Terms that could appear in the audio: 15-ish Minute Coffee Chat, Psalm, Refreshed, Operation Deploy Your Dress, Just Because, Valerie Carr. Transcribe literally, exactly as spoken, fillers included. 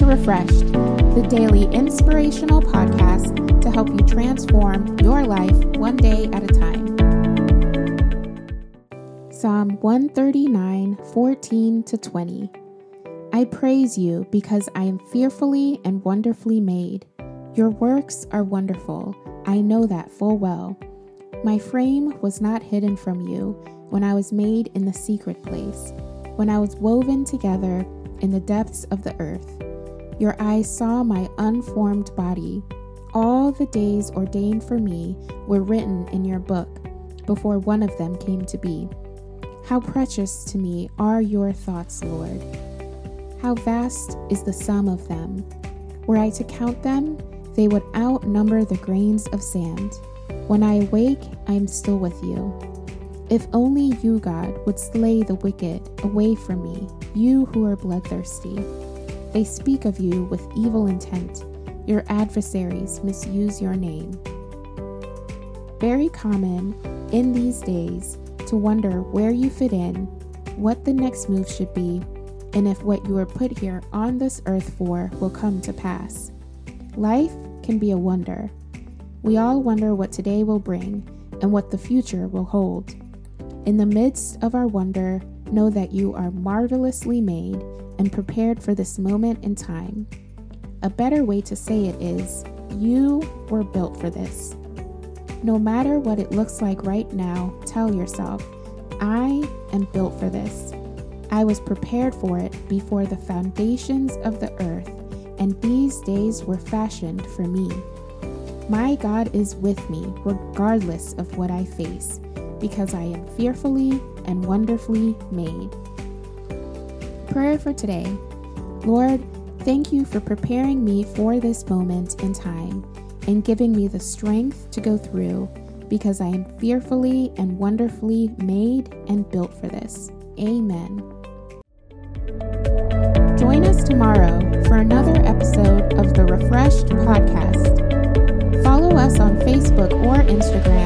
to Refreshed, the daily inspirational podcast to help you transform your life one day at a time. Psalm one thirty-nine, fourteen to twenty. I praise you because I am fearfully and wonderfully made. Your works are wonderful. I know that full well. My frame was not hidden from you when I was made in the secret place, when I was woven together in the depths of the earth. Your eyes saw my unformed body. All the days ordained for me were written in your book before one of them came to be. How precious to me are your thoughts, Lord! How vast is the sum of them! Were I to count them, they would outnumber the grains of sand. When I awake, I am still with you. If only you, God, would slay the wicked away from me, you who are bloodthirsty. They speak of you with evil intent. Your adversaries misuse your name. Very common in these days to wonder where you fit in, what the next move should be, and if what you are put here on this earth for will come to pass. Life can be a wonder. We all wonder what today will bring and what the future will hold. In the midst of our wonder, know that you are marvelously made and prepared for this moment in time. A better way to say it is, you were built for this. No matter what it looks like right now, tell yourself, I am built for this. I was prepared for it before the foundations of the earth, and these days were fashioned for me. My God is with me regardless of what I face, because I am fearfully and wonderfully made. Prayer for today. Lord, thank you for preparing me for this moment in time and giving me the strength to go through, because I am fearfully and wonderfully made and built for this. Amen. Join us tomorrow for another episode of the Refreshed Podcast. Follow us on Facebook or Instagram